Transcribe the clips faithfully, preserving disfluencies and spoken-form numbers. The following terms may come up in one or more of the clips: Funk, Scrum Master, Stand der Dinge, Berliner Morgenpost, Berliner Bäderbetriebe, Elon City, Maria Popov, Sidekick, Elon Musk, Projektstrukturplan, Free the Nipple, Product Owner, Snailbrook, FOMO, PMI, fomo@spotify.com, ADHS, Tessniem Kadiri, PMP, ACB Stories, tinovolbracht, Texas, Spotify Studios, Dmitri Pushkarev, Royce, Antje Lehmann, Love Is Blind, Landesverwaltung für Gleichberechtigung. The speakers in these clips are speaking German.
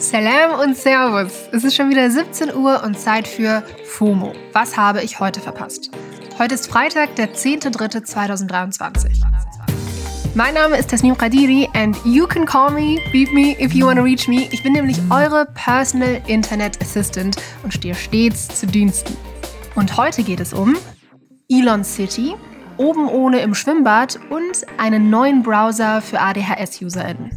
Salam und Servus. Es ist schon wieder siebzehn Uhr und Zeit für FOMO. Was habe ich heute verpasst? Heute ist Freitag, der zehnter dritter zweitausenddreiundzwanzig. Mein Name ist Tessniem Kadiri and you can call me, beep me if you wanna reach me. Ich bin nämlich eure Personal Internet Assistant und stehe stets zu Diensten. Und heute geht es um Elon City, oben ohne im Schwimmbad und einen neuen Browser für A D H S-UserInnen.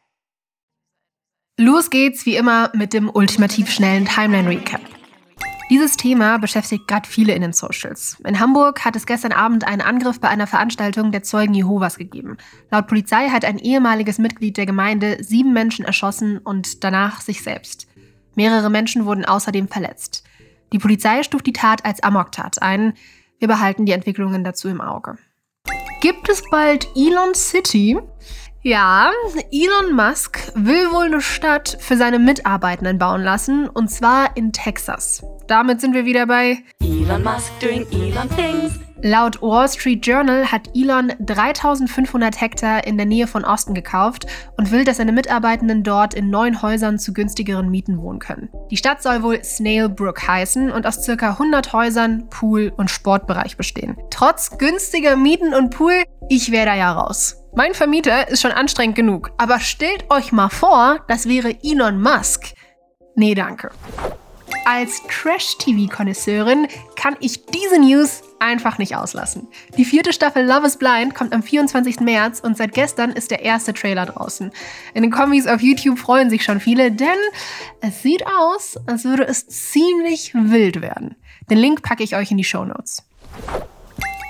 Los geht's wie immer mit dem ultimativ schnellen Timeline-Recap. Dieses Thema beschäftigt gerade viele in den Socials. In Hamburg hat es gestern Abend einen Angriff bei einer Veranstaltung der Zeugen Jehovas gegeben. Laut Polizei hat ein ehemaliges Mitglied der Gemeinde sieben Menschen erschossen und danach sich selbst. Mehrere Menschen wurden außerdem verletzt. Die Polizei stuft die Tat als Amoktat ein. Wir behalten die Entwicklungen dazu im Auge. Gibt es bald Elon City? Ja, Elon Musk will wohl eine Stadt für seine Mitarbeitenden bauen lassen, und zwar in Texas. Damit sind wir wieder bei Elon Musk doing Elon things. Laut Wall Street Journal hat Elon dreitausendfünfhundert Hektar in der Nähe von Austin gekauft und will, dass seine Mitarbeitenden dort in neuen Häusern zu günstigeren Mieten wohnen können. Die Stadt soll wohl Snailbrook heißen und aus ca. hundert Häusern, Pool und Sportbereich bestehen. Trotz günstiger Mieten und Pool, ich wäre da ja raus. Mein Vermieter ist schon anstrengend genug, aber stellt euch mal vor, das wäre Elon Musk. Nee, danke. Als Trash-T V-Konnoisseurin kann ich diese News einfach nicht auslassen. Die vierte Staffel Love Is Blind kommt am vierundzwanzigsten März und seit gestern ist der erste Trailer draußen. In den Kommis auf YouTube freuen sich schon viele, denn es sieht aus, als würde es ziemlich wild werden. Den Link packe ich euch in die Shownotes.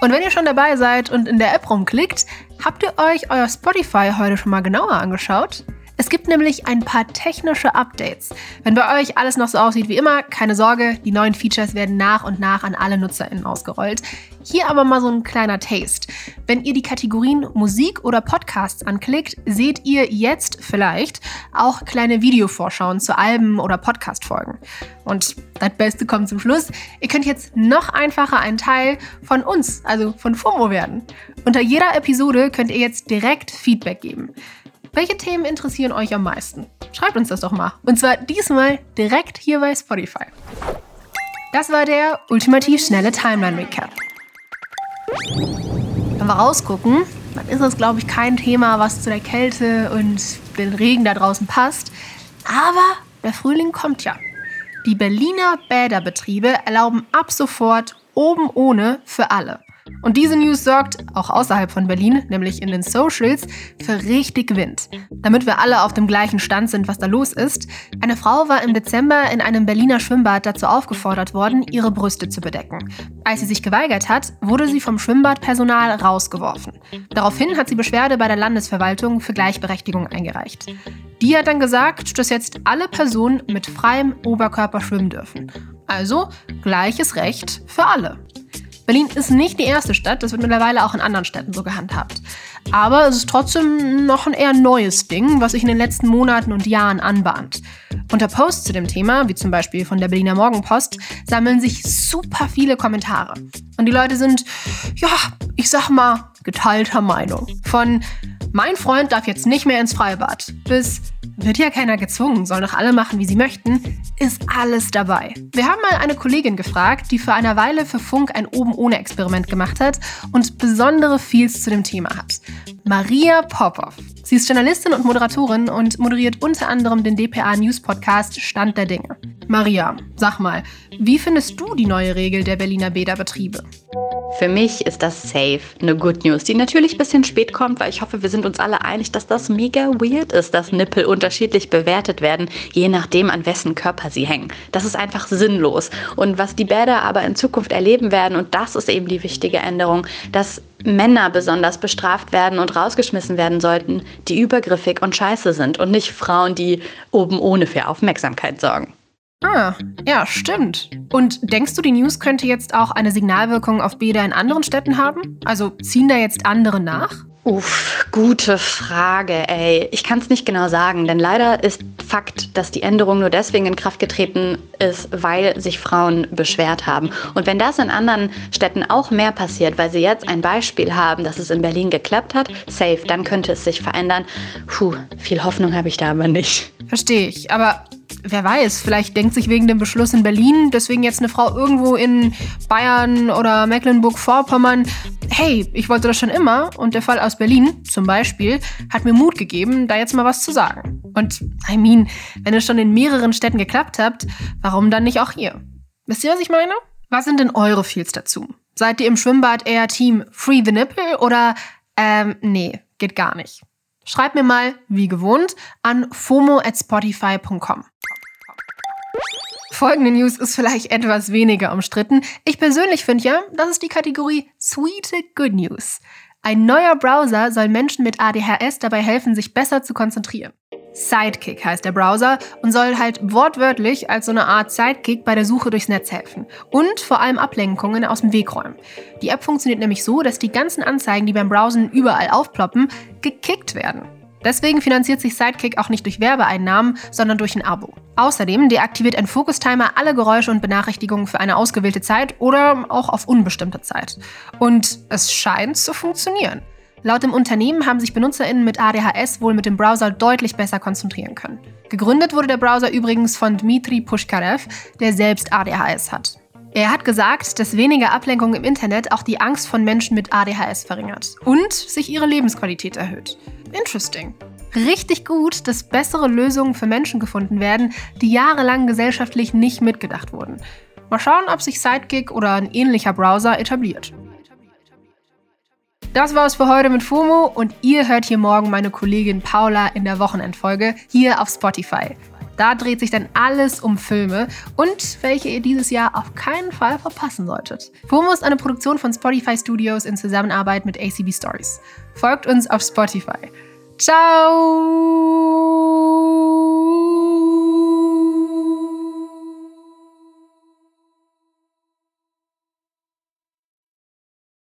Und wenn ihr schon dabei seid und in der App rumklickt, habt ihr euch euer Spotify heute schon mal genauer angeschaut? Es gibt nämlich ein paar technische Updates. Wenn bei euch alles noch so aussieht wie immer, keine Sorge, die neuen Features werden nach und nach an alle NutzerInnen ausgerollt. Hier aber mal so ein kleiner Taste. Wenn ihr die Kategorien Musik oder Podcasts anklickt, seht ihr jetzt vielleicht auch kleine Videovorschauen zu Alben oder Podcast-Folgen. Und das Beste kommt zum Schluss. Ihr könnt jetzt noch einfacher ein Teil von uns, also von FOMO, werden. Unter jeder Episode könnt ihr jetzt direkt Feedback geben. Welche Themen interessieren euch am meisten? Schreibt uns das doch mal. Und zwar diesmal direkt hier bei Spotify. Das war der ultimativ schnelle Timeline-Recap. Wenn wir rausgucken, dann ist das, glaube ich, kein Thema, was zu der Kälte und dem Regen da draußen passt. Aber der Frühling kommt ja. Die Berliner Bäderbetriebe erlauben ab sofort oben ohne für alle. Und diese News sorgt, auch außerhalb von Berlin, nämlich in den Socials, für richtig Wind. Damit wir alle auf dem gleichen Stand sind, was da los ist: Eine Frau war im Dezember in einem Berliner Schwimmbad dazu aufgefordert worden, ihre Brüste zu bedecken. Als sie sich geweigert hat, wurde sie vom Schwimmbadpersonal rausgeworfen. Daraufhin hat sie Beschwerde bei der Landesverwaltung für Gleichberechtigung eingereicht. Die hat dann gesagt, dass jetzt alle Personen mit freiem Oberkörper schwimmen dürfen. Also gleiches Recht für alle. Berlin ist nicht die erste Stadt, das wird mittlerweile auch in anderen Städten so gehandhabt. Aber es ist trotzdem noch ein eher neues Ding, was sich in den letzten Monaten und Jahren anbahnt. Unter Posts zu dem Thema, wie zum Beispiel von der Berliner Morgenpost, sammeln sich super viele Kommentare. Und die Leute sind, ja, ich sag mal, geteilter Meinung. Von "Mein Freund darf jetzt nicht mehr ins Freibad" bis "Wird ja keiner gezwungen, sollen doch alle machen, wie sie möchten", ist alles dabei. Wir haben mal eine Kollegin gefragt, die vor einer Weile für Funk ein Oben-ohne-Experiment gemacht hat und besondere Feels zu dem Thema hat. Maria Popov. Sie ist Journalistin und Moderatorin und moderiert unter anderem den d p a News Podcast Stand der Dinge. Maria, sag mal, wie findest du die neue Regel der Berliner Bäderbetriebe? Für mich ist das safe eine Good News, die natürlich ein bisschen spät kommt, weil ich hoffe, wir sind uns alle einig, dass das mega weird ist, dass Nippel unterschiedlich bewertet werden, je nachdem, an wessen Körper sie hängen. Das ist einfach sinnlos. Und was die Bäder aber in Zukunft erleben werden, und das ist eben die wichtige Änderung, dass Männer besonders bestraft werden und rausgeschmissen werden sollten, die übergriffig und scheiße sind und nicht Frauen, die oben ohne für Aufmerksamkeit sorgen. Ah, ja, stimmt. Und denkst du, die News könnte jetzt auch eine Signalwirkung auf Bäder in anderen Städten haben? Also ziehen da jetzt andere nach? Uff, gute Frage, ey. Ich kann es nicht genau sagen, denn leider ist Fakt, dass die Änderung nur deswegen in Kraft getreten ist, weil sich Frauen beschwert haben. Und wenn das in anderen Städten auch mehr passiert, weil sie jetzt ein Beispiel haben, dass es in Berlin geklappt hat, safe, dann könnte es sich verändern. Puh, viel Hoffnung habe ich da aber nicht. Verstehe ich, aber wer weiß, vielleicht denkt sich wegen dem Beschluss in Berlin deswegen jetzt eine Frau irgendwo in Bayern oder Mecklenburg-Vorpommern, hey, ich wollte das schon immer und der Fall aus Berlin zum Beispiel hat mir Mut gegeben, da jetzt mal was zu sagen. Und I mean, wenn es schon in mehreren Städten geklappt hat, warum dann nicht auch hier? Wisst ihr, was ich meine? Was sind denn eure Feels dazu? Seid ihr im Schwimmbad eher Team Free the Nipple oder ähm, nee, geht gar nicht? Schreibt mir mal, wie gewohnt, an fomo at spotify dot com. Folgende News ist vielleicht etwas weniger umstritten. Ich persönlich finde ja, das ist die Kategorie Sweet Good News. Ein neuer Browser soll Menschen mit A D H S dabei helfen, sich besser zu konzentrieren. Sidekick heißt der Browser und soll halt wortwörtlich als so eine Art Sidekick bei der Suche durchs Netz helfen und vor allem Ablenkungen aus dem Weg räumen. Die App funktioniert nämlich so, dass die ganzen Anzeigen, die beim Browsen überall aufploppen, gekickt werden. Deswegen finanziert sich Sidekick auch nicht durch Werbeeinnahmen, sondern durch ein Abo. Außerdem deaktiviert ein Fokustimer alle Geräusche und Benachrichtigungen für eine ausgewählte Zeit oder auch auf unbestimmte Zeit. Und es scheint zu funktionieren. Laut dem Unternehmen haben sich BenutzerInnen mit A D H S wohl mit dem Browser deutlich besser konzentrieren können. Gegründet wurde der Browser übrigens von Dmitri Pushkarev, der selbst A D H S hat. Er hat gesagt, dass weniger Ablenkung im Internet auch die Angst von Menschen mit A D H S verringert und sich ihre Lebensqualität erhöht. Interesting. Richtig gut, dass bessere Lösungen für Menschen gefunden werden, die jahrelang gesellschaftlich nicht mitgedacht wurden. Mal schauen, ob sich Sidekick oder ein ähnlicher Browser etabliert. Das war's für heute mit FOMO und ihr hört hier morgen meine Kollegin Paula in der Wochenendfolge hier auf Spotify. Da dreht sich dann alles um Filme und welche ihr dieses Jahr auf keinen Fall verpassen solltet. FOMO ist eine Produktion von Spotify Studios in Zusammenarbeit mit A C B Stories. Folgt uns auf Spotify. Ciao!